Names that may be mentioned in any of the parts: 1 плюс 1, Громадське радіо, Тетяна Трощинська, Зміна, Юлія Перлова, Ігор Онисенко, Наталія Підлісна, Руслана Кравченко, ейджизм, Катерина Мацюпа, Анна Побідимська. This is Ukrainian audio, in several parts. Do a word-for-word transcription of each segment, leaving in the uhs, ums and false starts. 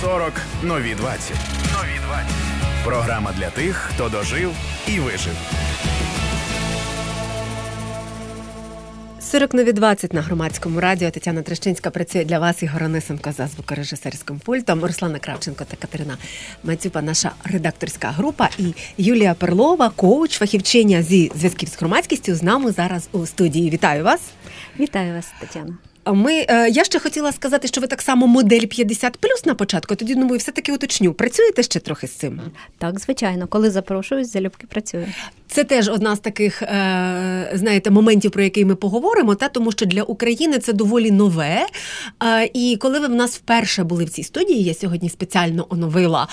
сорок нові двадцять. Нові двадцять. Програма для тих, хто дожив і вижив. сорок нові двадцять на Громадському радіо. Тетяна Трощинська працює для вас, Ігор Онисенко за звукорежисерським пультом, Руслана Кравченко та Катерина Мацюпа, наша редакторська група, і Юлія Перлова, коуч, фахівчиня зі зв'язків з громадськістю, з нами зараз у студії. Вітаю вас. Вітаю вас, Тетяна. Ми, я ще хотіла сказати, що ви так само модель п'ятдесят плюс на початку, тоді думаю, все-таки уточню. Працюєте ще трохи з цим? Так, звичайно. Коли запрошую, залюбки працюю. Це теж одна з таких, знаєте, моментів, про який ми поговоримо, та тому що для України це доволі нове. І коли ви в нас вперше були в цій студії, я сьогодні спеціально оновила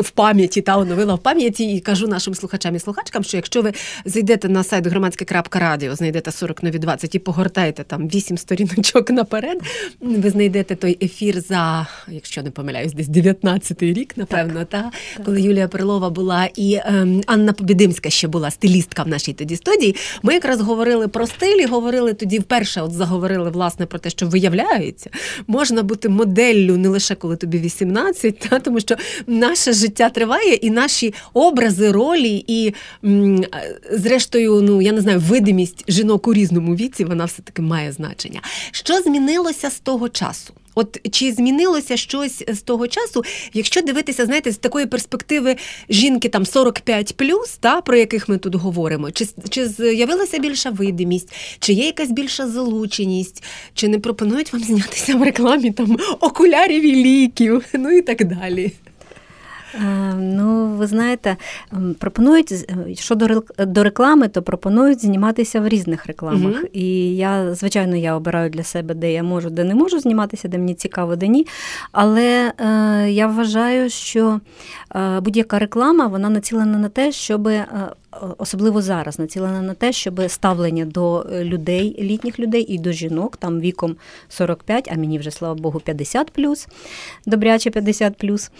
в пам'яті, та оновила в пам'яті і кажу нашим слухачам і слухачкам, що якщо ви зайдете на сайт громадське крапка радіо, знайдете сорок нові двадцять і погортаєте там вісім сторіночок наперед, ви знайдете той ефір за, якщо не помиляюсь, десь дев'ятнадцятий рік, напевно, так, та так. Коли Юлія Перлова була і ем, Анна Побідимська ще була стилістка в нашій тоді студії, ми якраз говорили про стиль і говорили тоді вперше, от заговорили, власне, про те, що виявляється, можна бути моделлю не лише коли тобі вісімнадцять, та, тому що наше життя триває і наші образи, ролі і, м, зрештою, ну, я не знаю, видимість жінок у різному віці, вона все-таки має значення. Що змінилося з того часу? От чи змінилося щось з того часу, якщо дивитися, знаєте, з такої перспективи жінки там сорок п'ять плюс, та, про яких ми тут говоримо, чи, чи з'явилася більша видимість, чи є якась більша залученість, чи не пропонують вам знятися в рекламі там окулярів і ліків, ну і так далі? Ну, ви знаєте, пропонують, щодо до реклами, то пропонують зніматися в різних рекламах. Mm-hmm. І я, звичайно, я обираю для себе, де я можу, де не можу зніматися, де мені цікаво, де ні. Але е, я вважаю, що е, будь-яка реклама, вона націлена на те, щоб... Е, особливо зараз націлена на те, щоб ставлення до людей, літніх людей і до жінок, там віком сорок п'ять, а мені вже, слава Богу, п'ятдесят плюс, добряче п'ятдесят плюс.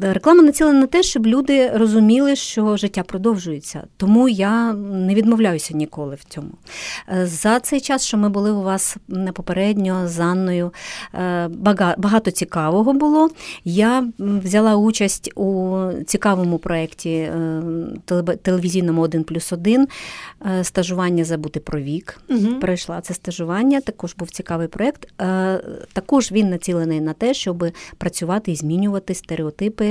Реклама націлена на те, щоб люди розуміли, що життя продовжується. Тому я не відмовляюся ніколи в цьому. За цей час, що ми були у вас попередньо з Анною, багато цікавого було. Я взяла участь у цікавому проєкті телевізійному один плюс один стажування «Забути про вік». Угу. Пройшла це стажування, також був цікавий проєкт. Також він націлений на те, щоб працювати і змінювати стереотипи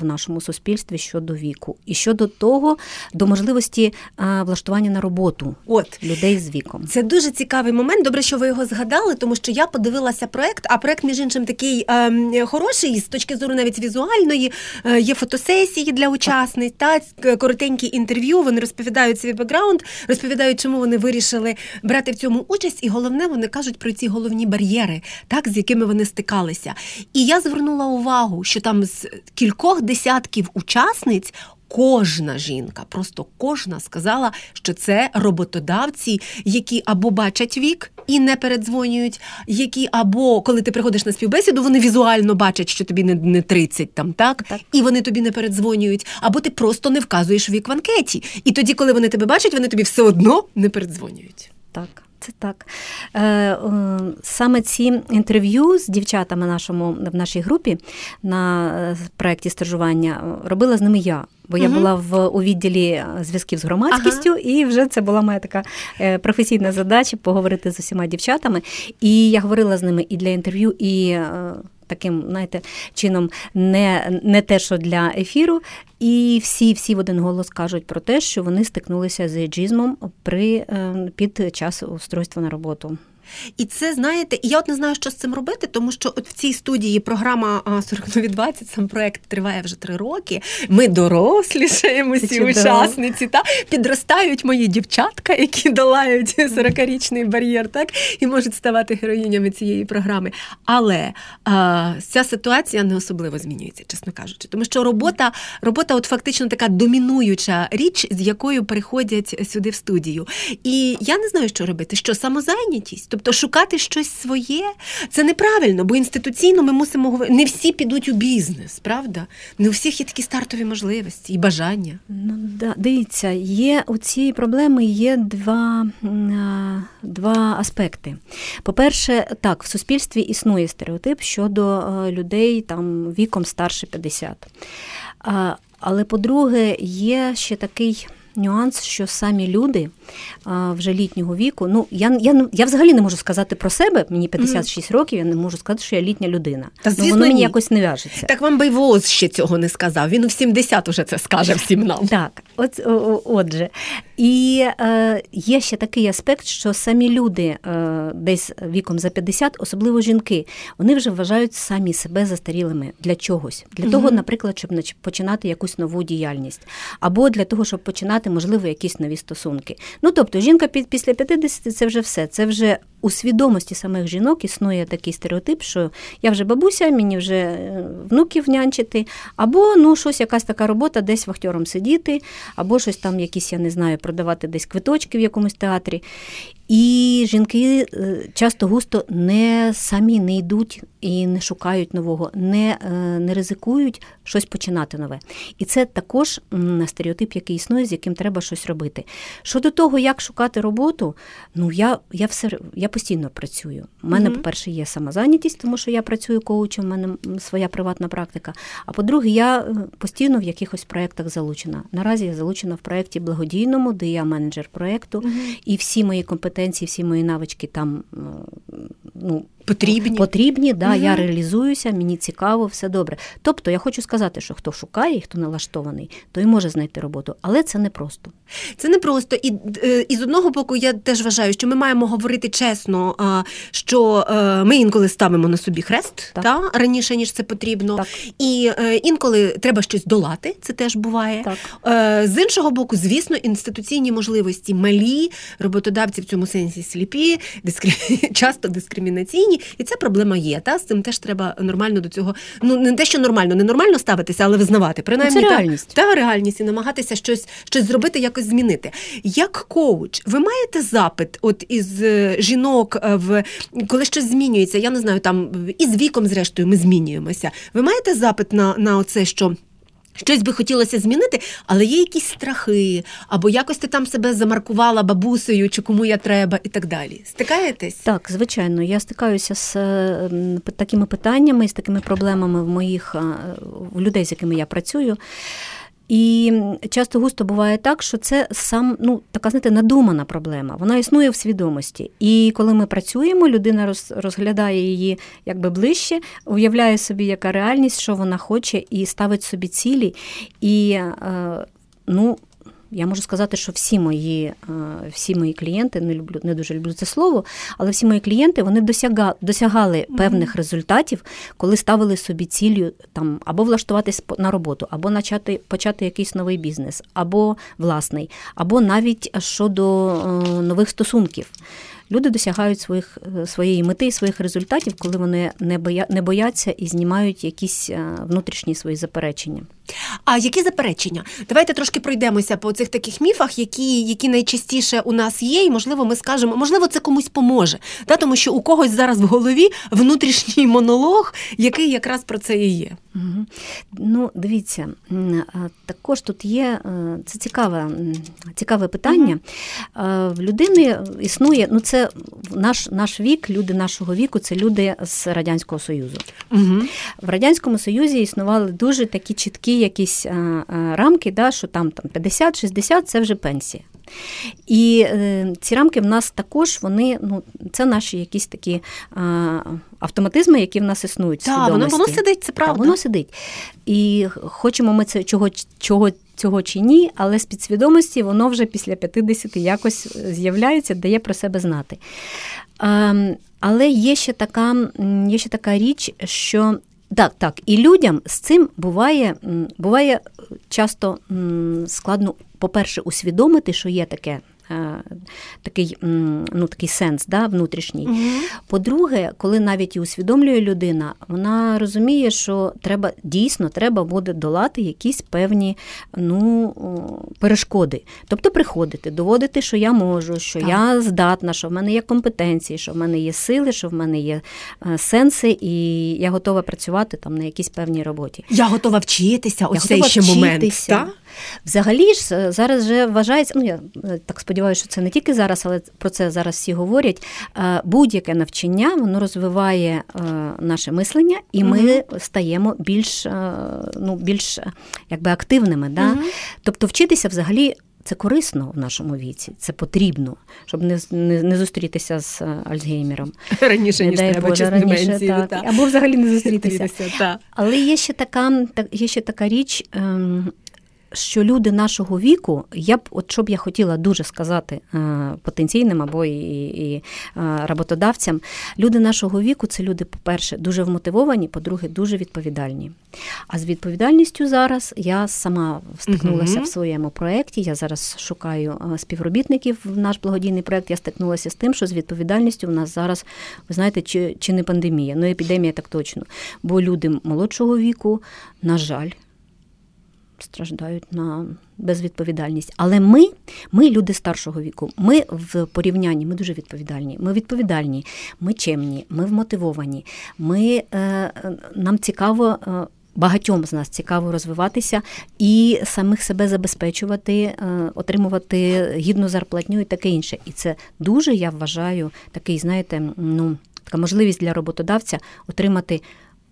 в нашому суспільстві щодо віку. І щодо того, до можливості а, влаштування на роботу От. людей з віком. Це дуже цікавий момент. Добре, що ви його згадали, тому що я подивилася проєкт, а проєкт, між іншим, такий е, хороший, з точки зору навіть візуальної. Е, є фотосесії для учасниць, та коротенькі інтерв'ю, вони розповідають свій бекграунд, розповідають, чому вони вирішили брати в цьому участь, і головне, вони кажуть про ці головні бар'єри, так, з якими вони стикалися. І я звернула увагу, що там з кількох десятків учасниць кожна жінка, просто кожна сказала, що це роботодавці, які або бачать вік і не передзвонюють, які або, коли ти приходиш на співбесіду, вони візуально бачать, що тобі не, не тридцять, там, так? так? І вони тобі не передзвонюють, або ти просто не вказуєш вік в анкеті. І тоді, коли вони тебе бачать, вони тобі все одно не передзвонюють. Так. Це так. Саме ці інтерв'ю з дівчатами нашому, в нашій групі на проєкті стажування робила з ними я. Бо я була в, у відділі зв'язків з громадськістю, ага. і вже це була моя така професійна задача поговорити з усіма дівчатами. І я говорила з ними і для інтерв'ю, і таким, знаєте, чином не, не те, що для ефіру. І всі-всі в один голос кажуть про те, що вони стикнулися з ейджизмом при, під час устройства на роботу. І це, знаєте, я от не знаю, що з цим робити, тому що от в цій студії програма сорок двадцять, сам проєкт триває вже три роки, ми дорослішаємо, всі учасниці, та підростають мої дівчатка, які долають сорокарічний бар'єр, так, і можуть ставати героїнями цієї програми. Але а, ця ситуація не особливо змінюється, чесно кажучи, тому що робота, робота от фактично така домінуюча річ, з якою приходять сюди в студію. І я не знаю, що робити, що самозайнятість, Тобто шукати щось своє – це неправильно, бо інституційно ми мусимо говорити. Не всі підуть у бізнес, правда? Не у всіх є такі стартові можливості і бажання. Ну, да. Дивіться, є, у цієї проблеми є два, два аспекти. По-перше, так, в суспільстві існує стереотип щодо людей там, віком старше п'ятдесят. Але, по-друге, є ще такий нюанс, що самі люди а, вже літнього віку, ну, я, я, я взагалі не можу сказати про себе, мені п'ятдесят шість mm. років, я не можу сказати, що я літня людина. Та, звісно, воно мені ні. якось не в'яжеться. Так вам би волос ще цього не сказав, він у сімдесят вже це скаже всім нам. Так, от, отже. І е, є ще такий аспект, що самі люди е, десь віком за п'ятдесят, особливо жінки, вони вже вважають самі себе застарілими для чогось. Для mm-hmm. того, наприклад, щоб починати якусь нову діяльність. Або для того, щоб починати, можливо, якісь нові стосунки. Ну, тобто, жінка після п'ятдесяти – це вже все. Це вже у свідомості самих жінок існує такий стереотип, що я вже бабуся, мені вже внуків нянчити, або, ну, щось, якась така робота, десь вахтьором сидіти, або щось там якісь, я не знаю, продавати десь квиточки в якомусь театрі. І жінки часто густо не самі не йдуть і не шукають нового, не, не ризикують щось починати нове. І це також стереотип, який існує, з яким треба щось робити. Щодо того, як шукати роботу, ну я, я, все, я постійно працюю. У мене, mm-hmm. по-перше, є самозайнятість, тому що я працюю коучем, у мене своя приватна практика. А по-друге, я постійно в якихось проєктах залучена. Наразі я залучена в проєкті благодійному, де я менеджер проєкту, mm-hmm. і всі мої компетенції, всі мої навички там, ну, потрібні, потрібні да, угу. я реалізуюся, мені цікаво, все добре. Тобто я хочу сказати, що хто шукає і хто налаштований, той може знайти роботу, але це непросто. Це непросто. І, і з одного боку, я теж вважаю, що ми маємо говорити чесно, що ми інколи ставимо на собі хрест, так. Та, раніше, ніж це потрібно, так. І інколи треба щось долати, це теж буває. Так. З іншого боку, звісно, інституційні можливості малі, роботодавці в цьому сенсі сліпі, дискрі... часто дискримінаційні, і ця проблема є. Та з цим теж треба нормально до цього, ну не те, що нормально, не нормально ставитися, але визнавати. Принаймні, це реальність. Та, та реальність і намагатися щось, щось зробити, якось змінити. Як коуч, ви маєте запит от із жінок, в коли щось змінюється, я не знаю, там із віком, зрештою, ми змінюємося. Ви маєте запит на, на оце, що щось би хотілося змінити, але є якісь страхи, або якось ти там себе замаркувала бабусею, чи кому я треба, і так далі. Стикаєтесь? Так, звичайно. Я стикаюся з такими питаннями, з такими проблемами в моїх, в людей, з якими я працюю. І часто густо буває так, що це сам, ну, така, знаєте, надумана проблема. Вона існує в свідомості. І коли ми працюємо, людина роз, розглядає її якби ближче, уявляє собі, яка реальність, що вона хоче, і ставить собі цілі. І, е, ну, я можу сказати, що всі мої, всі мої клієнти, не люблю, не дуже люблю це слово, але всі мої клієнти, вони досягали, досягали певних результатів, коли ставили собі ціллю там або влаштуватись на роботу, або почати, почати якийсь новий бізнес, або власний, або навіть щодо нових стосунків. Люди досягають своїх, своєї мети і своїх результатів, коли вони не, боя, не бояться і знімають якісь внутрішні свої заперечення. А які заперечення? Давайте трошки пройдемося по цих таких міфах, які, які найчастіше у нас є, і, можливо, ми скажемо, можливо, це комусь поможе. Та? Тому що у когось зараз в голові внутрішній монолог, який якраз про це і є. Угу. Ну, дивіться, також тут є, це цікаве, цікаве питання. Угу. В людини існує, ну це наш, наш вік, люди нашого віку, це люди з Радянського Союзу. Угу. В Радянському Союзі існували дуже такі чіткі якісь а, а, рамки, да, що там, там п'ятдесят-шістдесят – це вже пенсія. І е, ці рамки в нас також, вони, ну, це наші якісь такі е, автоматизми, які в нас існують в свідомості. Так, воно, воно сидить, це правда. Так, воно сидить. І хочемо ми це чого, чого, цього чи ні, але з підсвідомості воно вже після п'ятдесяти якось з'являється, дає про себе знати. Е, але є ще така, є ще така річ, що Так, так, і людям з цим буває, буває часто складно, по-перше, усвідомити, що є таке такий, ну, такий сенс, да, внутрішній. Mm-hmm. По-друге, коли навіть і усвідомлює людина, вона розуміє, що треба, дійсно треба буде долати якісь певні, ну, перешкоди. Тобто приходити, доводити, що я можу, що так. я здатна, що в мене є компетенції, що в мене є сили, що в мене є сенси, і я готова працювати там на якійсь певній роботі. Я готова вчитися, ось цей ще момент. Так? Взагалі ж зараз вже вважається, ну я так сподіваюся, що це не тільки зараз, але про це зараз всі говорять, будь-яке навчання, воно розвиває наше мислення, і ми mm-hmm. стаємо більш, ну, більш якби активними. Да? Mm-hmm. Тобто вчитися взагалі це корисно в нашому віці, це потрібно, щоб не, не, не зустрітися з Альцгеймером. Раніше, не ніж треба, Боже, чи раніше, деменцію, так. Та. Або взагалі не зустрітися. Та. Але є ще така, є ще така річ, що люди нашого віку, я б, от що б я хотіла дуже сказати потенційним або і, і роботодавцям, люди нашого віку – це люди, по-перше, дуже вмотивовані, по-друге, дуже відповідальні. А з відповідальністю зараз я сама стикнулася угу. в своєму проєкті, я зараз шукаю співробітників в наш благодійний проєкт, я стикнулася з тим, що з відповідальністю в нас зараз, ви знаєте, чи, чи не пандемія, ну епідемія так точно, бо люди молодшого віку, на жаль, страждають на безвідповідальність. Але ми, ми люди старшого віку, ми в порівнянні, ми дуже відповідальні. Ми відповідальні, ми чемні, ми вмотивовані, ми, е, нам цікаво, е, багатьом з нас цікаво розвиватися і самих себе забезпечувати, е, отримувати гідну зарплатню і таке інше. І це дуже, я вважаю, такий, знаєте, ну, така можливість для роботодавця отримати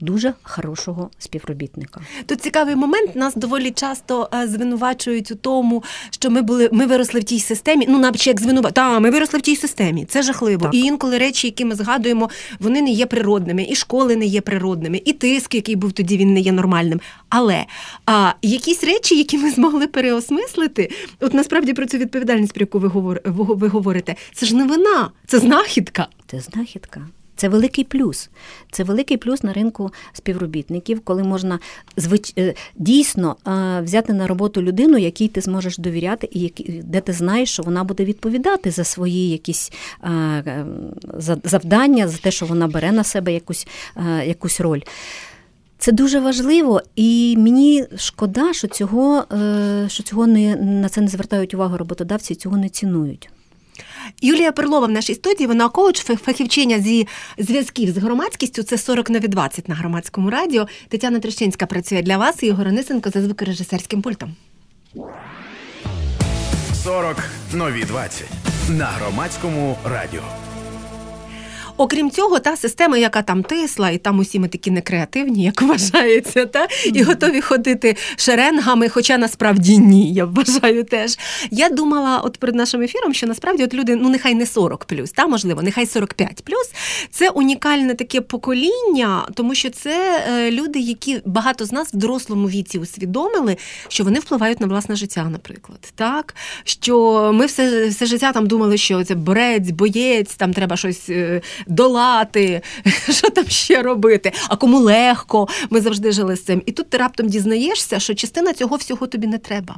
дуже хорошого співробітника. Тут цікавий момент. Нас доволі часто звинувачують у тому, що ми були, ми виросли в тій системі. Ну, навіть як звинувачують. Та, ми виросли в тій системі. Це жахливо. Так. І інколи речі, які ми згадуємо, вони не є природними. І школи не є природними. І тиск, який був тоді, він не є нормальним. Але а, якісь речі, які ми змогли переосмислити, от насправді про цю відповідальність, про яку ви, говор, ви, ви говорите, це ж не вина, це знахідка. Це знахідка. Це великий плюс. Це великий плюс на ринку співробітників, коли можна звич... дійсно взяти на роботу людину, якій ти зможеш довіряти, і де ти знаєш, що вона буде відповідати за свої якісь завдання, за те, що вона бере на себе якусь, якусь роль. Це дуже важливо, і мені шкода, що цього, що цього не, на це не звертають увагу роботодавці, цього не цінують. Юлія Перлова в нашій студії, вона коуч, фахівчиня зі зв'язків з громадськістю, це сорок на двадцять на Громадському радіо. Тетяна Трощинська працює для вас, і Ігор Онисенко за звукорежисерським пультом. сорок на двадцять на Громадському радіо. Окрім цього, та система, яка там тисла, і там усі ми такі некреативні, як вважається, та? І готові ходити шеренгами, хоча насправді ні, я вважаю теж. Я думала от перед нашим ефіром, що насправді от люди, ну нехай не сорок плюс, та, можливо, нехай сорок п'ять плюс, це унікальне таке покоління, тому що це люди, які багато з нас в дорослому віці усвідомили, що вони впливають на власне життя, наприклад, так? Що ми все, все життя там думали, що це борець, боєць, там треба щось долати, що там ще робити, а кому легко, ми завжди жили з цим. І тут ти раптом дізнаєшся, що частина цього всього тобі не треба.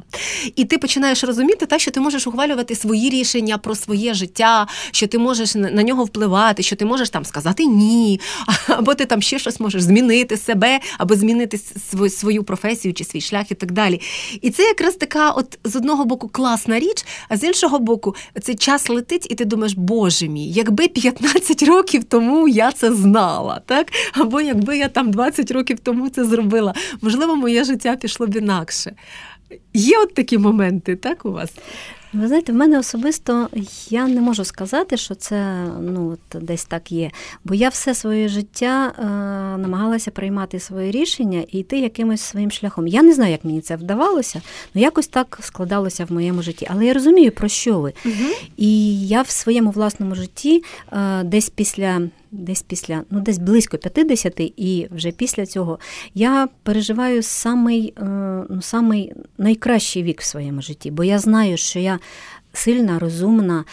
І ти починаєш розуміти, так, що ти можеш ухвалювати свої рішення про своє життя, що ти можеш на нього впливати, що ти можеш там сказати «ні», або ти там ще щось можеш змінити себе, або змінити свою професію чи свій шлях і так далі. І це якраз така от з одного боку класна річ, а з іншого боку цей час летить, і ти думаєш, боже мій, якби п'ятнадцять років тому я це знала, так? Або якби я там двадцять років тому це зробила, можливо, моє життя пішло б інакше. Є от такі моменти, так, у вас? Ви знаєте, в мене особисто, я не можу сказати, що це, ну, от десь так є, бо я все своє життя е, намагалася приймати своє рішення і йти якимось своїм шляхом. Я не знаю, як мені це вдавалося, але якось так складалося в моєму житті. Але я розумію, про що ви. Угу. І я в своєму власному житті е, десь після... Десь після, ну десь близько п'ятдесят, і вже після цього я переживаю самий, ну, самий найкращий вік в своєму житті, бо я знаю, що я сильна, розумна,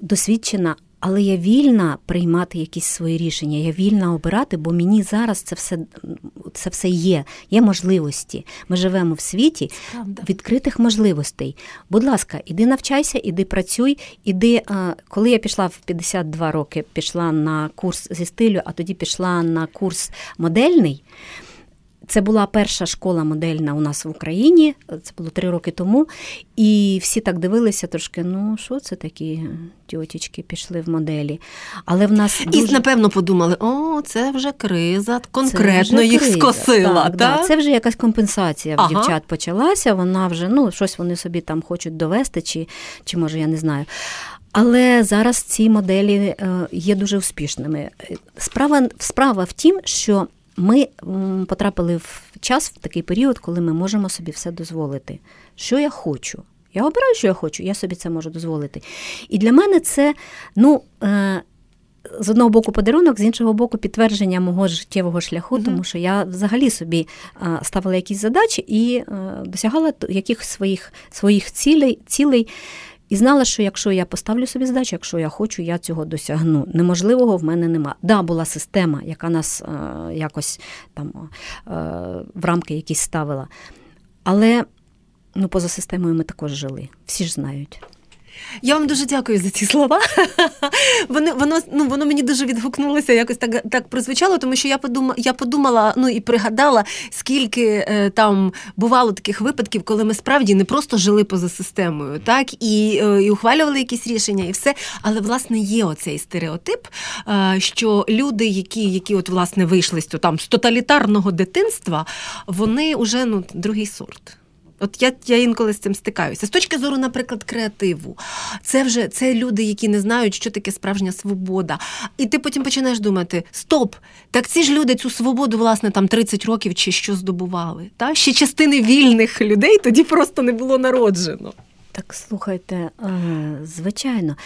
досвідчена, але я вільна приймати якісь свої рішення, я вільна обирати, бо мені зараз це все це все є, є можливості. Ми живемо в світі відкритих можливостей. Будь ласка, іди навчайся, іди працюй, іди. Коли я пішла в п'ятдесят два роки, пішла на курс зі стилю, а тоді пішла на курс модельний. Це була перша школа модельна у нас в Україні, це було три роки тому, і всі так дивилися трошки, ну, що це такі тьотічки пішли в моделі. Але в нас дуже... І, напевно, подумали, о, це вже криза, конкретно вже їх криза скосила. Так, так? Да, це вже якась компенсація в ага. дівчат почалася, вона вже, ну, щось вони собі там хочуть довести, чи, чи може, я не знаю. Але зараз ці моделі є дуже успішними. Справа, справа в тім, що ми потрапили в час, в такий період, коли ми можемо собі все дозволити. Що я хочу? Я обираю, що я хочу, я собі це можу дозволити. І для мене це, ну, з одного боку подарунок, з іншого боку підтвердження мого життєвого шляху, угу. тому що я взагалі собі ставила якісь задачі і досягала якихось своїх, своїх цілей, цілей. І знала, що якщо я поставлю собі задачу, якщо я хочу, я цього досягну. Неможливого в мене нема. Да, була система, яка нас е, якось там е, в рамки якісь ставила. Але ну, поза системою ми також жили. Всі ж знають. Я вам дуже дякую за ці слова. Воно, воно, ну, воно мені дуже відгукнулося, якось так, так прозвучало, тому що я подумала, я подумала, ну і пригадала, скільки е, там бувало таких випадків, коли ми справді не просто жили поза системою, так, і, е, і ухвалювали якісь рішення, і все. Але, власне, є оцей стереотип, е, що люди, які, які от, власне, вийшли з, то, там, з тоталітарного дитинства, вони уже, ну, другий сорт. От я, я інколи з цим стикаюся. З точки зору, наприклад, креативу. Це вже це люди, які не знають, що таке справжня свобода. І ти потім починаєш думати, стоп, так ці ж люди цю свободу, власне, там тридцять років чи що здобували. Та? Ще частини вільних людей тоді просто не було народжено. Так, слухайте, звичайно.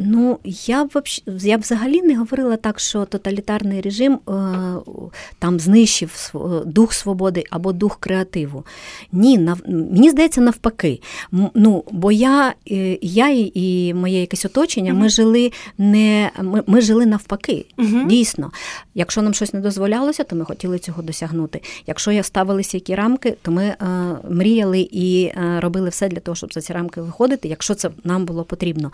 Ну, я б, я б взагалі не говорила так, що тоталітарний режим е, там знищив дух свободи або дух креативу. Ні, нав, мені здається, навпаки. М, ну, бо я, е, я і, і моє якесь оточення, угу. ми жили не ми, ми жили навпаки. Угу. Дійсно. Якщо нам щось не дозволялося, то ми хотіли цього досягнути. Якщо я ставилися які рамки, то ми е, мріяли і е, робили все для того, щоб за ці рамки виходити, якщо це нам було потрібно.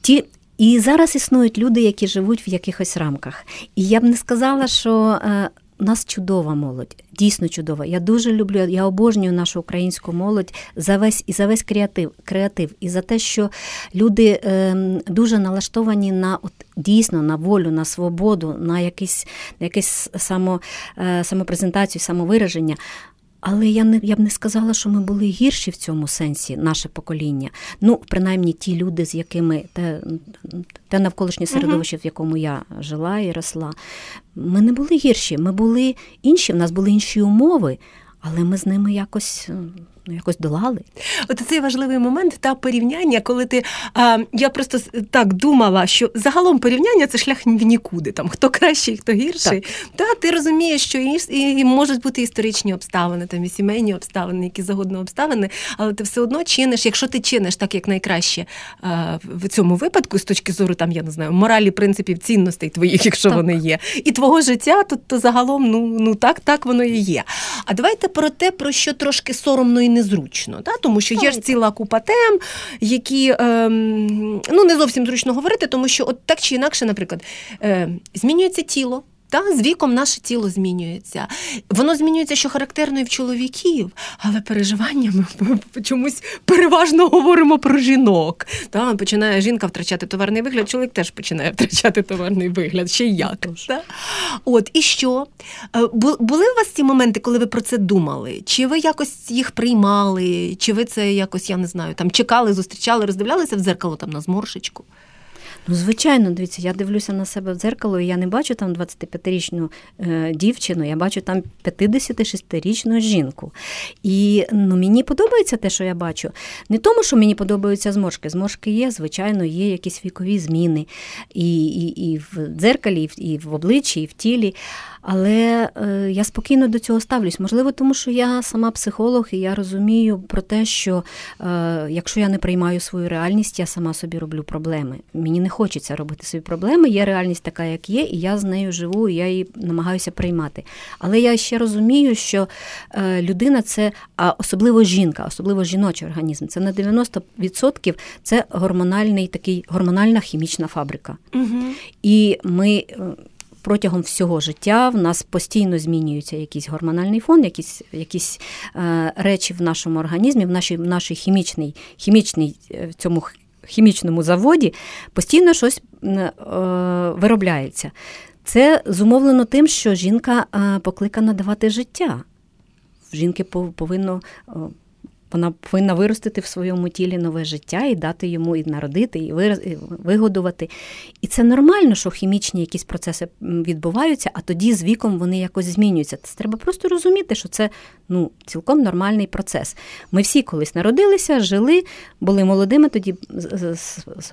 Ті, і зараз існують люди, які живуть в якихось рамках. І я б не сказала, що е, у нас чудова молодь, дійсно чудова. Я дуже люблю, я обожнюю нашу українську молодь за весь, і за весь креатив, креатив, і за те, що люди е, дуже налаштовані на от, дійсно на волю, на свободу, на якісь, на якісь само, е, самопрезентацію, самовираження. Але я не я б не сказала, що ми були гірші в цьому сенсі, наше покоління. Ну, принаймні, ті люди, з якими те, те навколишнє середовище, в якому я жила і росла, ми не були гірші. Ми були інші, в нас були інші умови, але ми з ними якось. Якось долали. От цей важливий момент та порівняння, коли ти... А, я просто так думала, що загалом порівняння – це шлях в нікуди. Там, хто кращий, хто гірший. Та, ти розумієш, що і, і можуть бути історичні обставини, там, і сімейні обставини, які загодно обставини, але ти все одно чиниш, якщо ти чиниш так, як найкраще а, в цьому випадку, з точки зору, там, я не знаю, моралі, принципів, цінностей твоїх, якщо так. вони є, і твого життя, то, то загалом, ну, ну так, так воно і є. А давайте про те, про що трошки соромно і незручно, та? Тому що є ж ціла купа тем, які ем, ну, не зовсім зручно говорити, тому що от так чи інакше, наприклад, ем, змінюється тіло. Та, з віком наше тіло змінюється. Воно змінюється, що характерно і в чоловіків, але переживання ми чомусь переважно говоримо про жінок. Та, починає жінка втрачати товарний вигляд, чоловік теж починає втрачати товарний вигляд. Ще як. Та? От, і що? Були у вас ці моменти, коли ви про це думали? Чи ви якось їх приймали? Чи ви це якось, я не знаю, там чекали, зустрічали, роздивлялися в дзеркало там, на зморшечку? Ну, звичайно, дивіться, я дивлюся на себе в дзеркало, і я не бачу там двадцятип'ятирічну е, дівчину, я бачу там п'ятдесятишестирічну жінку. І ну, мені подобається те, що я бачу. Не тому, що мені подобаються зморшки. Зморшки є, звичайно, є якісь вікові зміни і, і, і в дзеркалі, і в, і в обличчі, і в тілі. Але е, я спокійно до цього ставлюсь. Можливо, тому що я сама психолог, і я розумію про те, що е, якщо я не приймаю свою реальність, я сама собі роблю проблеми. Мені не хочеться робити собі проблеми, є реальність така, як є, і я з нею живу, і я її намагаюся приймати. Але я ще розумію, що людина – це, а особливо жінка, особливо жіночий організм, це на дев'яносто відсотків це гормональний такий, гормональна хімічна фабрика. Угу. І ми... Протягом всього життя в нас постійно змінюється якийсь гормональний фон, якісь, якісь е, речі в нашому організмі, в нашій, в нашій хімічній, хімічній, в цьому хімічному заводі постійно щось е, е, виробляється. Це зумовлено тим, що жінка е, покликана давати життя. Жінки повинно... Е, Вона повинна виростити в своєму тілі нове життя і дати йому і народити, і вигодувати. І це нормально, що хімічні якісь процеси відбуваються, а тоді з віком вони якось змінюються. Це треба просто розуміти, що це ну, цілком нормальний процес. Ми всі колись народилися, жили, були молодими, тоді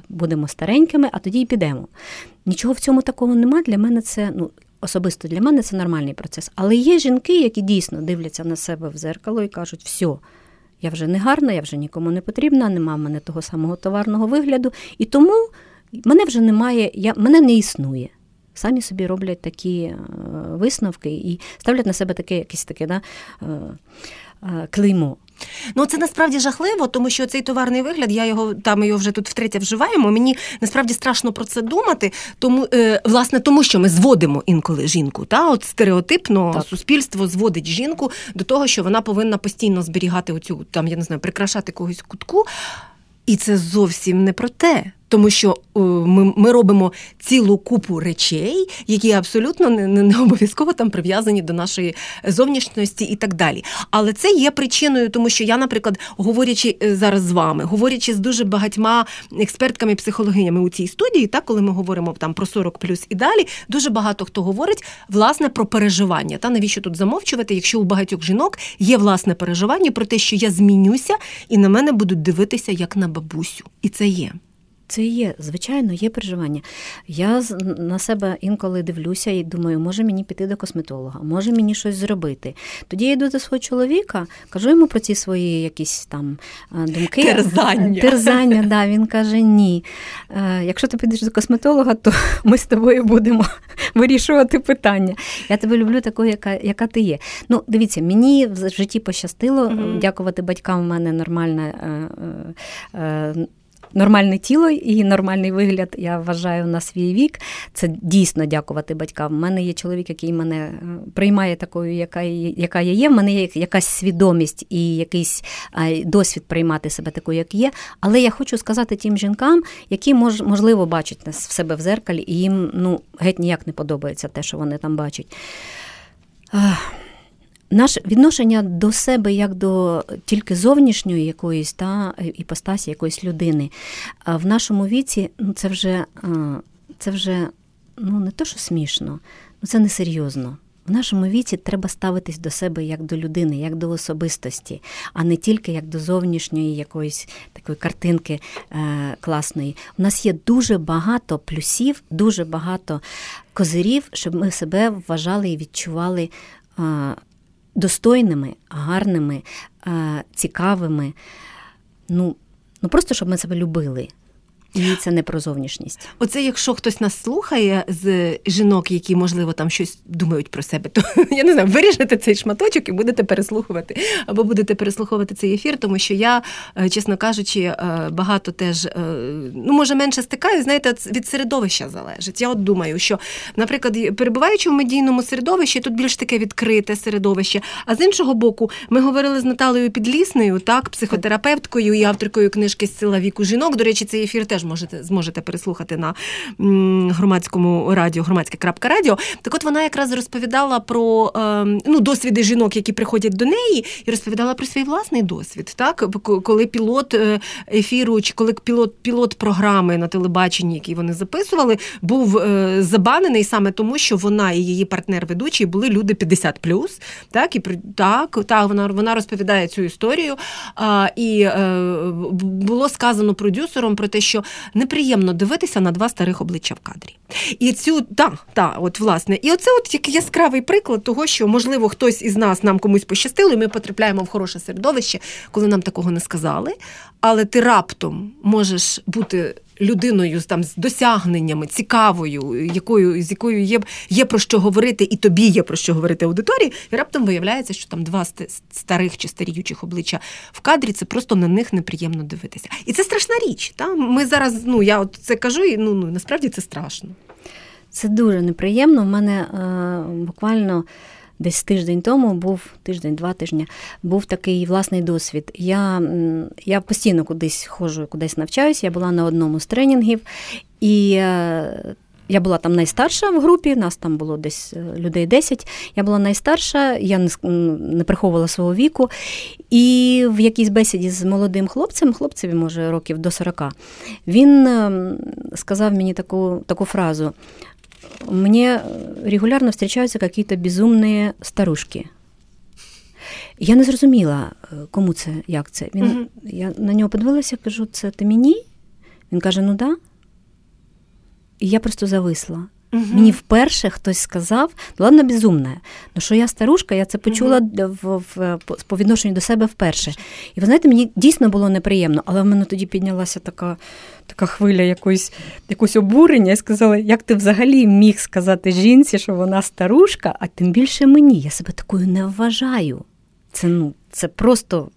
будемо старенькими, а тоді і підемо. Нічого в цьому такого нема. Для мене це... ну, особисто для мене це нормальний процес. Але є жінки, які дійсно дивляться на себе в зеркало і кажуть, все, я вже не гарна, я вже нікому не потрібна, нема в мене того самого товарного вигляду. І тому мене вже немає, я, мене не існує. Самі собі роблять такі е, висновки і ставлять на себе таке, якесь таке да, е, е, клеймо. Ну, це насправді жахливо, тому що цей товарний вигляд, я його там його вже тут втретє вживаємо, мені насправді страшно про це думати, тому, е, власне, тому що ми зводимо інколи жінку, та? От стереотипно так. Суспільство зводить жінку до того, що вона повинна постійно зберігати оцю, там, я не знаю, прикрашати когось кутку, і це зовсім не про те. Тому що ми, ми робимо цілу купу речей, які абсолютно не, не обов'язково там прив'язані до нашої зовнішності і так далі. Але це є причиною, тому що я, наприклад, говорячи зараз з вами, говорячи з дуже багатьма експертками-психологинями у цій студії, так, коли ми говоримо там про сорок плюс і далі, дуже багато хто говорить, власне, про переживання. Та навіщо тут замовчувати, якщо у багатьох жінок є власне переживання про те, що я змінюся і на мене будуть дивитися як на бабусю. І це є. Це є, звичайно, є переживання. Я на себе інколи дивлюся і думаю, може мені піти до косметолога, може мені щось зробити. Тоді я йду до свого чоловіка, кажу йому про ці свої якісь там думки. Терзання. Терзання, да, він каже, ні. Якщо ти підеш до косметолога, то ми з тобою будемо вирішувати питання. Я тебе люблю такою, яка, яка ти є. Ну, дивіться, мені в житті пощастило, mm-hmm. дякувати батькам, в мене нормальна... Нормальне тіло і нормальний вигляд, я вважаю, на свій вік. Це дійсно дякувати батькам. У мене є чоловік, який мене приймає такою, яка, яка я є. У мене є якась свідомість і якийсь досвід приймати себе такою, як є. Але я хочу сказати тим жінкам, які, мож, можливо, бачать нас в себе в зеркалі, і їм ну, геть ніяк не подобається те, що вони там бачать. Наше відношення до себе як до тільки зовнішньої якоїсь та іпостасі якоїсь людини в нашому віці, ну це вже це вже ну не то, що смішно, ну це несерйозно. В нашому віці треба ставитись до себе як до людини, як до особистості, а не тільки як до зовнішньої якоїсь такої картинки е, класної. У нас є дуже багато плюсів, дуже багато козирів, щоб ми себе вважали і відчували е, достойними, гарними, цікавими, ну, ну просто, щоб ми себе любили. І це не про зовнішність. Оце якщо хтось нас слухає з жінок, які, можливо, там щось думають про себе, то, я не знаю, виріжете цей шматочок і будете переслухувати. Або будете переслухувати цей ефір, тому що я, чесно кажучи, багато теж, ну, може, менше стикаю, знаєте, від середовища залежить. Я от думаю, що, наприклад, перебуваючи в медійному середовищі, тут більш таке відкрите середовище. А з іншого боку, ми говорили з Наталією Підлісною, так, психотерапевткою і авторкою книжки «Сила віку жінок». До речі, цей ефір теж Можете, зможете переслухати на громадському радіо, громадське крапка радіо. Так от вона якраз розповідала про ну, досвіди жінок, які приходять до неї, і розповідала про свій власний досвід. Так? Коли пілот ефіру, чи коли пілот, пілот програми на телебаченні, який вони записували, був забанений саме тому, що вона і її партнер-ведучий були люди п'ятдесят плюс. Так, і, так, так вона, вона розповідає цю історію. І було сказано продюсером про те, що неприємно дивитися на два старих обличчя в кадрі. І цю, та, та, от, власне, і оце от як яскравий приклад того, що, можливо, хтось із нас, нам комусь пощастило, і ми потрапляємо в хороше середовище, коли нам такого не сказали, але ти раптом можеш бути людиною там, з досягненнями, цікавою, якою, з якою є, є про що говорити, і тобі є про що говорити аудиторії, і раптом виявляється, що там два старих чи старіючих обличчя в кадрі, це просто на них неприємно дивитися. І це страшна річ. Та? Ми зараз, ну, я от це кажу, і ну, ну, насправді це страшно. Це дуже неприємно. У мене е, буквально десь тиждень тому, був тиждень-два тижні, був такий власний досвід. Я, я постійно кудись ходжу, кудись навчаюся, я була на одному з тренінгів, і е, я була там найстарша в групі, нас там було десь людей десять, я була найстарша, я не, не приховувала свого віку, і в якійсь бесіді з молодим хлопцем, хлопцеві, може, років до сорока, він е, сказав мені таку, таку фразу: «Мне регулярно встречаются какие-то безумные старушки». Я не зрозуміла, кому це, як це. Він, mm-hmm. Я на нього подивилася, кажу: «Це ти мені?» Він каже: «Ну да». І я просто зависла. Mm-hmm. Мені вперше хтось сказав, ладно, безумна, ну що я старушка, я це почула mm-hmm. в, в, в, по відношенню до себе вперше. І ви знаєте, мені дійсно було неприємно, але в мене тоді піднялася така, така хвиля якоїсь, якоїсь обурення, і сказала: як ти взагалі міг сказати жінці, що вона старушка, а тим більше мені, я себе такою не вважаю. Це, ну, це просто...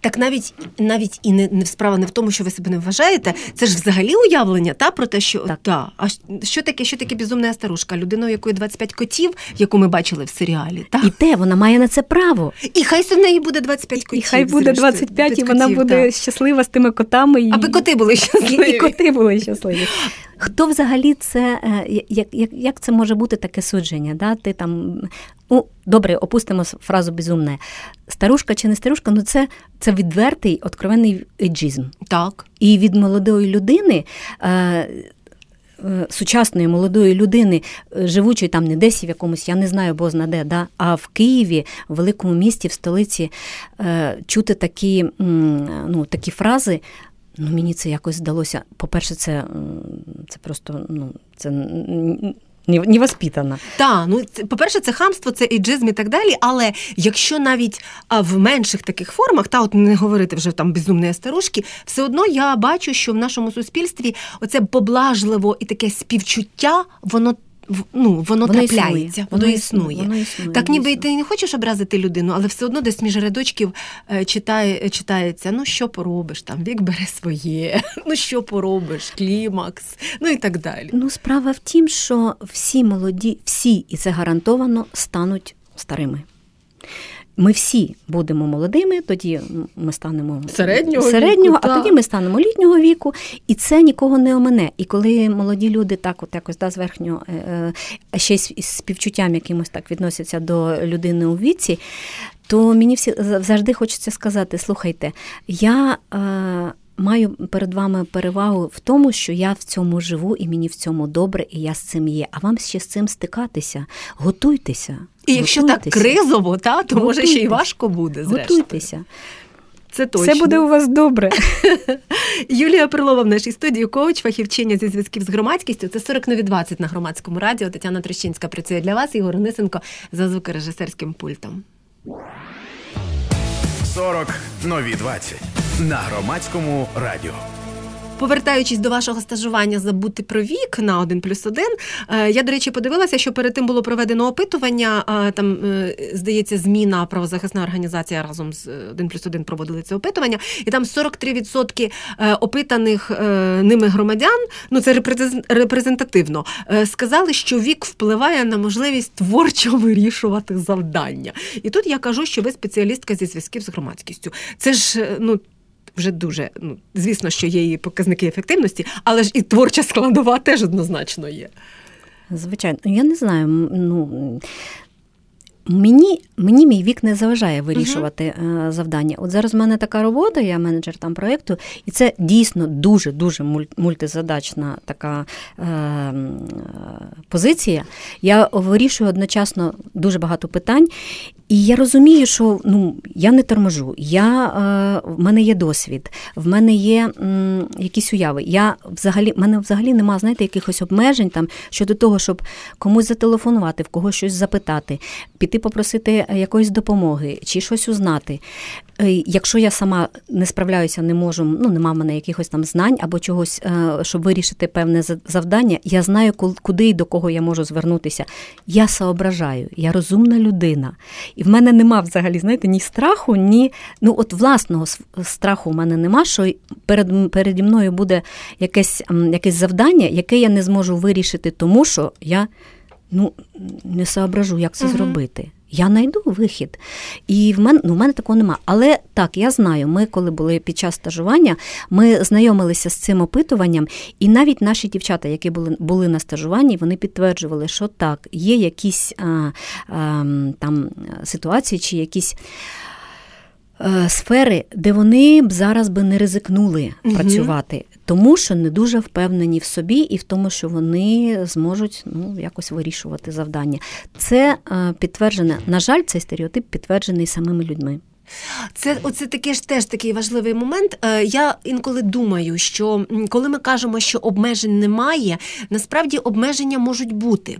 Так навіть, навіть і не, не справа не в тому, що ви себе не вважаєте, це ж взагалі уявлення, та, про те, що так. Та, а що таке, що таке безумна старушка? Людина, у якої двадцять п'ять котів, яку ми бачили в серіалі. Та? І те, вона має на це право. І хай в неї буде двадцять п'ять котів. І хай буде двадцять п'ять, котів, і вона буде та. щаслива з тими котами. І... Аби коти були щасливі. І, і коти були щасливі. Хто взагалі це, як, як, як це може бути таке судження? Да? Ти там, ну, добре, опустимо фразу безумне. Старушка чи не старушка, ну це, це відвертий, откровенний еджизм. Так. І від молодої людини, сучасної молодої людини, живучої там не десь в якомусь, я не знаю, бозна де, да? А в Києві, в великому місті, в столиці, чути такі, ну, такі фрази. Ну, мені це якось здалося. По-перше, це, це просто, ну, це невоспитано. Так, ну, це, по-перше, це хамство, це ейджизм і так далі, але якщо навіть а, в менших таких формах, та от не говорити вже там безумні старушки, все одно я бачу, що в нашому суспільстві оце поблажливо і таке співчуття, воно Ну, воно, воно трапляється, воно, воно, існує. Існує. воно існує. Так ніби існує. Ти не хочеш образити людину, але все одно десь між рядочків читає, читається, ну що поробиш, там вік бере своє, ну що поробиш, клімакс, ну і так далі. Ну, справа в тім, що всі молоді, всі, і це гарантовано, стануть старими. Ми всі будемо молодими, тоді ми станемо середнього, середнього віку, а та. тоді ми станемо літнього віку, і це нікого не омине. І коли молоді люди так от якось, да, з верхнього, ще з співчуттям якимось так відносяться до людини у віці, то мені всі завжди хочеться сказати: слухайте, я е, маю перед вами перевагу в тому, що я в цьому живу, і мені в цьому добре, і я з цим є. А вам ще з цим стикатися, готуйтеся. І якщо Готуйтеся. так кризово, та, то, може, ще й важко буде, зрештою. Готуйтеся. Це точно. Все буде у вас добре. Юлія Перлова в нашій студії, коуч, фахівчиня зі зв'язків з громадськістю. Це сорок нові двадцять на Громадському радіо. Тетяна Трощинська працює для вас, Ігор Онисенко за звукорежисерським пультом. сорок нові двадцять на Громадському радіо. Повертаючись до вашого стажування «Забути про вік» на один плюс один, я, до речі, подивилася, що перед тим було проведено опитування, там, здається, «Зміна», правозахисна організація разом з один плюс один проводили це опитування, і там сорок три відсотки опитаних ними громадян, ну це репрезентативно, сказали, що вік впливає на можливість творчо вирішувати завдання. І тут я кажу, що ви спеціалістка зі зв'язків з громадськістю. Це ж, ну, вже дуже, ну, звісно, що є і показники ефективності, але ж і творча складова теж однозначно є. Звичайно. Я не знаю, ну, мені, мені мій вік не заважає вирішувати uh-huh. завдання. От зараз в мене така робота, я менеджер там проєкту, і це дійсно дуже-дуже мультизадачна така е- позиція. Я вирішую одночасно дуже багато питань, І я розумію, що ну, я не торможу, я, е, в мене є досвід, в мене є м, якісь уяви. Я взагалі, в мене взагалі немає, знаєте, якихось обмежень там щодо того, щоб комусь зателефонувати, в когось щось запитати, піти попросити якоїсь допомоги чи щось узнати. Е, якщо я сама не справляюся, не можу, ну, нема в мене якихось там знань або чогось, е, щоб вирішити певне завдання, я знаю, куди і до кого я можу звернутися. Я соображаю, я розумна людина. І в мене нема взагалі, знаєте, ні страху, ні, ну от власного страху в мене нема, що перед, переді мною буде якесь, якесь завдання, яке я не зможу вирішити, тому що я, ну, не соображу, як це [S2] Угу. [S1] Зробити. Я знайду вихід. І в мене, ну, в мене такого нема. Але так, я знаю, ми, коли були під час стажування, ми знайомилися з цим опитуванням, і навіть наші дівчата, які були, були на стажуванні, вони підтверджували, що так, є якісь а, а, там ситуації чи якісь а, сфери, де вони б зараз би не ризикнули угу. працювати, тому що не дуже впевнені в собі і в тому, що вони зможуть, ну, якось вирішувати завдання. Це е, підтверджено, на жаль, цей стереотип підтверджений самими людьми. Це оце таке ж теж такий важливий момент. Я інколи думаю, що коли ми кажемо, що обмежень немає, насправді обмеження можуть бути.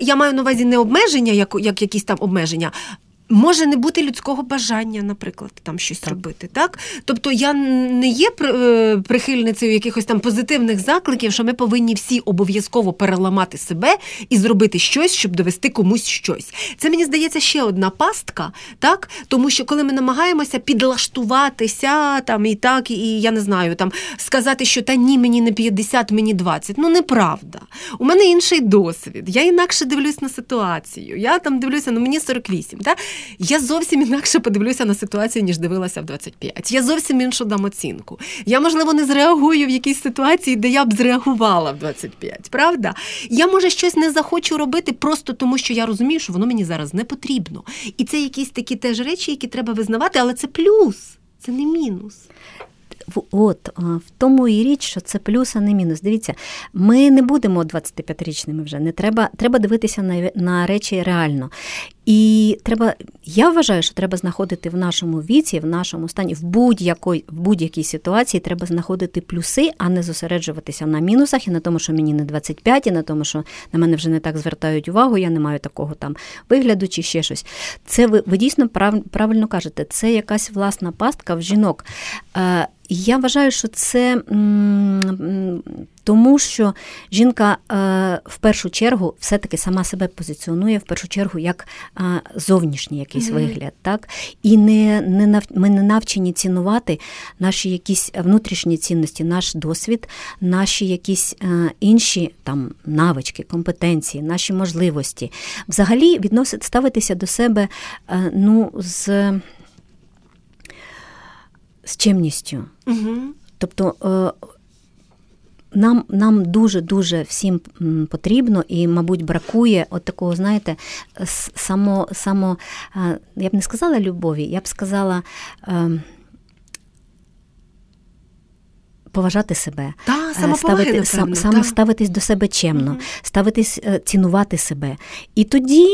Я маю на увазі не обмеження, як, як якісь там обмеження. Може не бути людського бажання, наприклад, там щось так. робити, так? Тобто я не є прихильницею якихось там позитивних закликів, що ми повинні всі обов'язково переламати себе і зробити щось, щоб довести комусь щось. Це, мені здається, ще одна пастка, так? Тому що коли ми намагаємося підлаштуватися там і так, і я не знаю, там сказати, що та ні, мені не п'ятдесят, мені двадцять. Ну, неправда. У мене інший досвід. Я інакше дивлюсь на ситуацію. Я там дивлюся, ну, мені сорок вісім, так? Я зовсім інакше подивлюся на ситуацію, ніж дивилася в двадцять п'ять. Я зовсім іншу дам оцінку. Я, можливо, не зреагую в якійсь ситуації, де я б зреагувала в двадцять п'ять, правда? Я, може, щось не захочу робити просто тому, що я розумію, що воно мені зараз не потрібно. І це якісь такі теж речі, які треба визнавати, але це плюс, це не мінус. От, в тому і річ, що це плюс, а не мінус. Дивіться, ми не будемо двадцятип'ятирічними вже, не треба, треба дивитися на, на речі реально. І треба, я вважаю, що треба знаходити в нашому віці, в нашому стані, в будь-якій, в будь-якій ситуації треба знаходити плюси, а не зосереджуватися на мінусах і на тому, що мені не двадцять п'ять, і на тому, що на мене вже не так звертають увагу, я не маю такого там вигляду чи ще щось. Це ви, ви дійсно прав, правильно кажете, це якась власна пастка в жінок. Я вважаю, що це тому, що жінка в першу чергу все-таки сама себе позиціонує в першу чергу як зовнішній якийсь mm-hmm. вигляд, так? І не, не нав... ми не навчені цінувати наші якісь внутрішні цінності, наш досвід, наші якісь інші там навички, компетенції, наші можливості. Взагалі відносити, ставитися до себе, ну, з... з чемністю. Угу. Тобто нам, нам дуже-дуже всім потрібно і, мабуть, бракує от такого, знаєте, само, само, я б не сказала любові, я б сказала поважати себе, та, ставити, сам, сам, ставитись до себе чемно, угу. ставитись, цінувати себе. І тоді,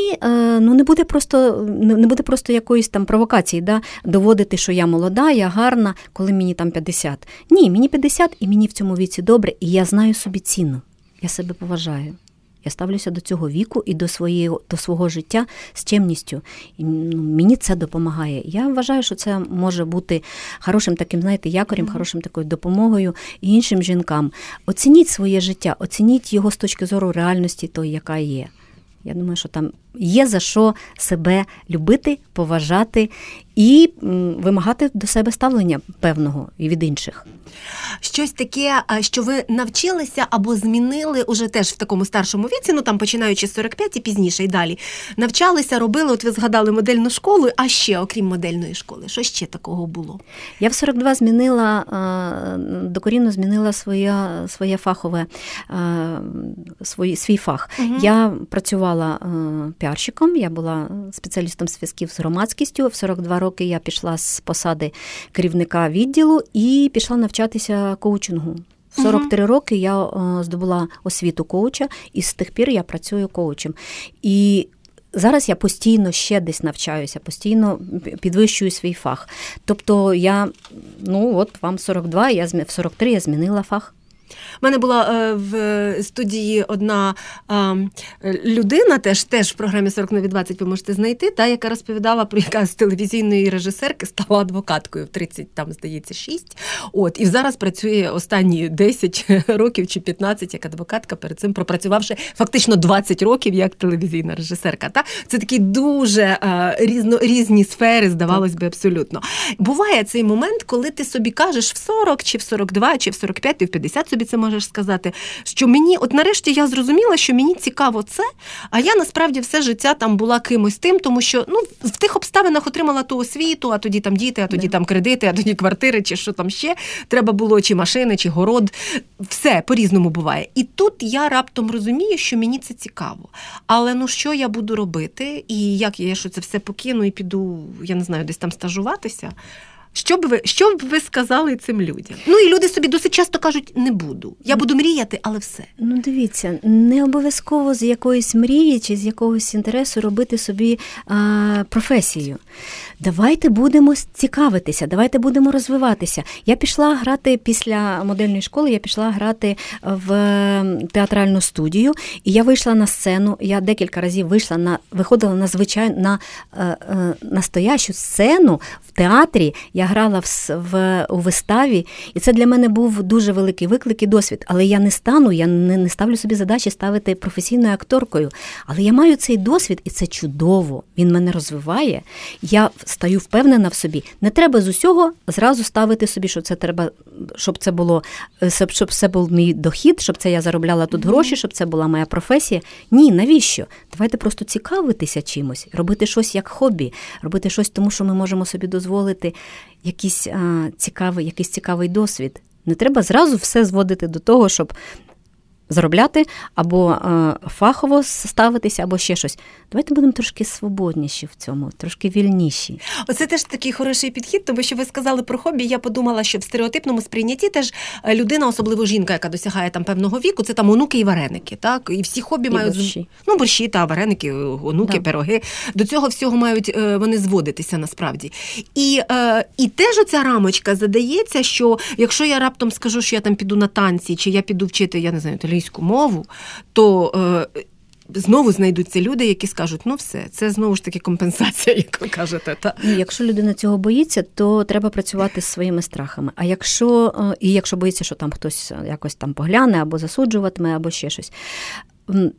ну, не буде просто, не буде просто якоїсь там провокації, да, доводити, що я молода, я гарна, коли мені там п'ятдесят. Ні, мені п'ятдесят, і мені в цьому віці добре, і я знаю собі ціну, я себе поважаю. Я ставлюся до цього віку і до своєї, до свого життя з чемністю. І, ну, мені це допомагає. Я вважаю, що це може бути хорошим таким, знаєте, якорем, mm-hmm. хорошим такою допомогою і іншим жінкам. Оцініть своє життя, оцініть його з точки зору реальності, той, яка є. Я думаю, що там є за що себе любити, поважати і вимагати до себе ставлення певного і від інших. Щось таке, що ви навчилися або змінили уже теж в такому старшому віці, ну там починаючи з сорок п'ять і пізніше, і далі. Навчалися, робили, от ви згадали модельну школу, а ще, окрім модельної школи, що ще такого було? Я в сорок два змінила, докорінно змінила своє, своє фахове, свій, свій фах. Угу. Я працювала піарщиком, я була спеціалістом зв'язків з громадськістю, в сорок два роки я пішла з посади керівника відділу і пішла навчатися коучингу. В сорок три роки я здобула освіту коуча, і з тих пір я працюю коучем. І Зараз я постійно ще десь навчаюся, постійно підвищую свій фах. Тобто я, ну от вам сорок два, я в сорок три я змінила фах. У мене була в студії одна людина, теж, теж в програмі сорок нуль двадцять ви можете знайти, та, яка розповідала, про яка з телевізійної режисерки стала адвокаткою в тридцять, там, здається, шість. От, і зараз працює останні десять років чи п'ятнадцять як адвокатка, перед цим пропрацювавши фактично двадцять років як телевізійна режисерка. Та? Це такі дуже різно, різні сфери, здавалось би, абсолютно. Буває цей момент, коли ти собі кажеш в сорок, чи в сорок два, чи в сорок п'ять, чи в п'ятдесят собі це можеш сказати, що мені, от нарешті я зрозуміла, що мені цікаво це, а я насправді все життя там була кимось тим, тому що, ну, в тих обставинах отримала ту освіту, а тоді там діти, а тоді там кредити, а тоді квартири, чи що там ще треба було, чи машини, чи город, все по-різному буває. І тут я раптом розумію, що мені це цікаво. Але, ну, що я буду робити, і як я що це все покину і піду, я не знаю, десь там стажуватися. Що б ви, що б ви сказали цим людям? Ну, і люди собі досить часто кажуть, не буду. Я буду мріяти, але все. Ну, дивіться, не обов'язково з якоїсь мрії чи з якогось інтересу робити собі а, професію. Давайте будемо цікавитися, давайте будемо розвиватися. Я пішла грати після модельної школи, я пішла грати в театральну студію, і я вийшла на сцену, я декілька разів вийшла на, виходила на звичайну, на е, е, настоящу сцену в театрі, я грала в, в, у виставі, і це для мене був дуже великий виклик і досвід. Але я не стану, я не, не ставлю собі задачі ставити професійною акторкою. Але я маю цей досвід, і це чудово, він мене розвиває. Я стаю впевнена в собі. Не треба з усього зразу ставити собі, що це треба, щоб це було, щоб це був мій дохід, щоб це я заробляла тут гроші, щоб це була моя професія. Ні, навіщо? Давайте просто цікавитися чимось, робити щось як хобі, робити щось тому, що ми можемо собі дозволити, якийсь а, цікавий, якийсь цікавий досвід. Не треба зразу все зводити до того, щоб заробляти, або а, фахово ставитися, або ще щось. Давайте будемо трошки свободніші в цьому, трошки вільніші. Оце теж такий хороший підхід, тому що ви сказали про хобі, я подумала, що в стереотипному сприйнятті теж людина, особливо жінка, яка досягає там певного віку, це там онуки і вареники, так? І всі хобі і мають... борщі. Ну, борщі, та, вареники, онуки, да. Пироги. До цього всього мають вони зводитися, насправді. І, і теж оця рамочка задається, що якщо я раптом скажу, що я там піду на танці, чи я піду вчити, я не знаю, англійську мову, то е, знову знайдуться люди, які скажуть, ну все, це знову ж таки компенсація, як ви кажете. Та? Якщо людина цього боїться, то треба працювати з своїми страхами. А якщо, е, і якщо боїться, що там хтось якось там погляне, або засуджуватиме, або ще щось,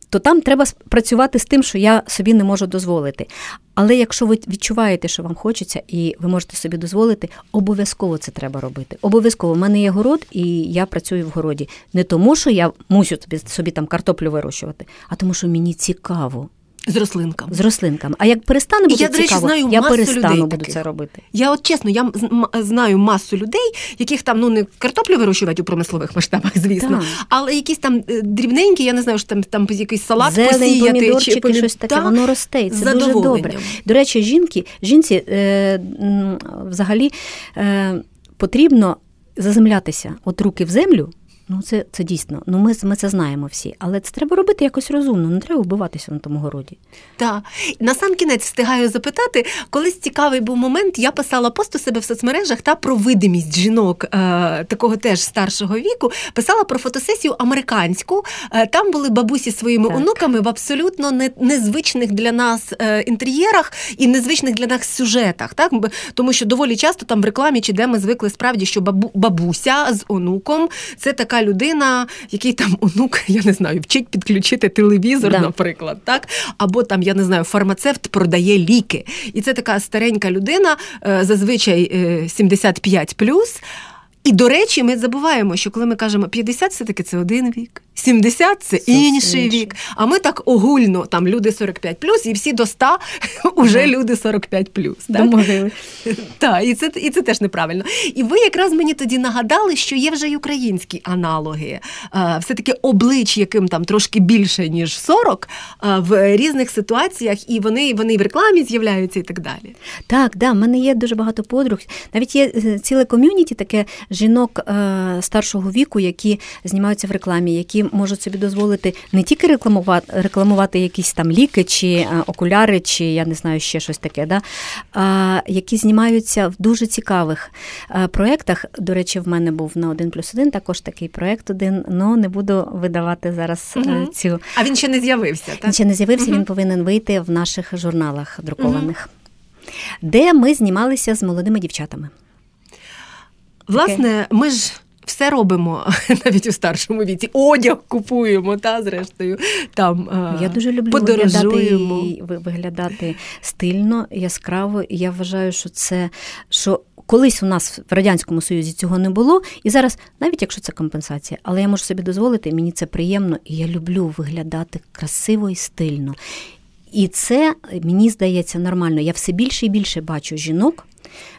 то там треба працювати з тим, що я собі не можу дозволити. Але якщо ви відчуваєте, що вам хочеться, і ви можете собі дозволити, обов'язково це треба робити. Обов'язково. У мене є город, і я працюю в городі. Не тому, що я мусю собі там картоплю вирощувати, а тому, що мені цікаво. З рослинками. З рослинками. А як перестане бути цікаво, я, речі, знаю, я перестану буду таких. Це робити. Я от чесно, я знаю масу людей, яких там, ну, не картоплю вирощують у промислових масштабах, звісно, так. Але якісь там дрібненькі, я не знаю, що там, там якийсь салат зелень, посіяти. Зелень, помідорчики, помі... щось таке, воно росте, це дуже добре. До речі, жінки, жінці е, взагалі е, потрібно заземлятися от руки в землю. Ну, це, це дійсно. Ну, ми, ми це знаємо всі. Але це треба робити якось розумно. Не треба вбиватися на тому городі. Так. На сам кінець встигаю запитати. Колись цікавий був момент, я писала пост у себе в соцмережах та про видимість жінок такого теж старшого віку. Писала про фотосесію американську. Там були бабусі своїми так. онуками в абсолютно не, незвичних для нас інтер'єрах і незвичних для нас сюжетах. Так? Тому що доволі часто там в рекламі чи де ми звикли справді, що бабу, бабуся з онуком – це така людина, який там онук, я не знаю, вчить підключити телевізор, да. наприклад, так? Або там, я не знаю, фармацевт продає ліки. І це така старенька людина, зазвичай сімдесят п'ять плюс. І, до речі, ми забуваємо, що коли ми кажемо п'ятдесят, все-таки це один вік, сімдесят – це інший вік. А ми так огульно, там, люди сорок п'ять плюс, і всі до ста уже люди сорок п'ять плюс. Домогили. Так, і це, і це теж неправильно. І ви якраз мені тоді нагадали, що є вже й українські аналоги. Все-таки облич, яким там трошки більше, ніж сорок, в різних ситуаціях, і вони, вони в рекламі з'являються і так далі. Так, да, в мене є дуже багато подруг. Навіть є ціле ком'юніті таке, жінок старшого віку, які знімаються в рекламі, які люди можуть собі дозволити не тільки рекламувати, рекламувати якісь там ліки чи окуляри, чи я не знаю, ще щось таке, да? а, які знімаються в дуже цікавих проєктах. До речі, в мене був на один плюс один також такий проєкт один, але не буду видавати зараз угу. цю. А він ще не з'явився, так? Він ще не з'явився, угу. він повинен вийти в наших журналах друкованих, угу. де ми знімалися з молодими дівчатами. Власне, okay. ми ж все робимо, навіть у старшому віці. Одяг купуємо, та, зрештою, там я дуже люблю подорожуємо. Виглядати, виглядати стильно, яскраво. І я вважаю, що це, що колись у нас в Радянському Союзі цього не було. І зараз, навіть якщо це компенсація, але я можу собі дозволити, мені це приємно. І я люблю виглядати красиво і стильно. І це, мені здається, нормально. Я все більше і більше бачу жінок,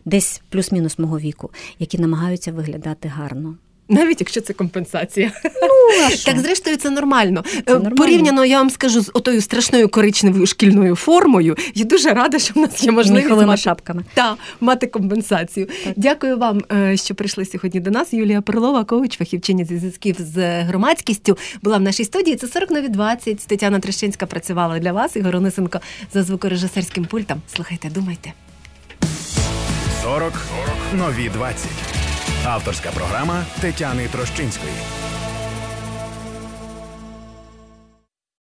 десь плюс-мінус мого віку, які намагаються виглядати гарно. Навіть якщо це компенсація. Ну, так, зрештою, це нормально. це нормально. Порівняно, я вам скажу, з отою страшною коричневою шкільною формою, я дуже рада, що в нас є можливість мати, шапками. Та, мати компенсацію. Так. Дякую вам, що прийшли сьогодні до нас. Юлія Перлова, коуч, фахівчиня зі зв'язків з громадськістю, була в нашій студії. Це сорок нові двадцять. Тетяна Трощинська працювала для вас. Ігор Онисенко за звукорежисерським пультом. Слухайте, думайте. сорок нові двадцять. Авторська програма Тетяни Трощинської.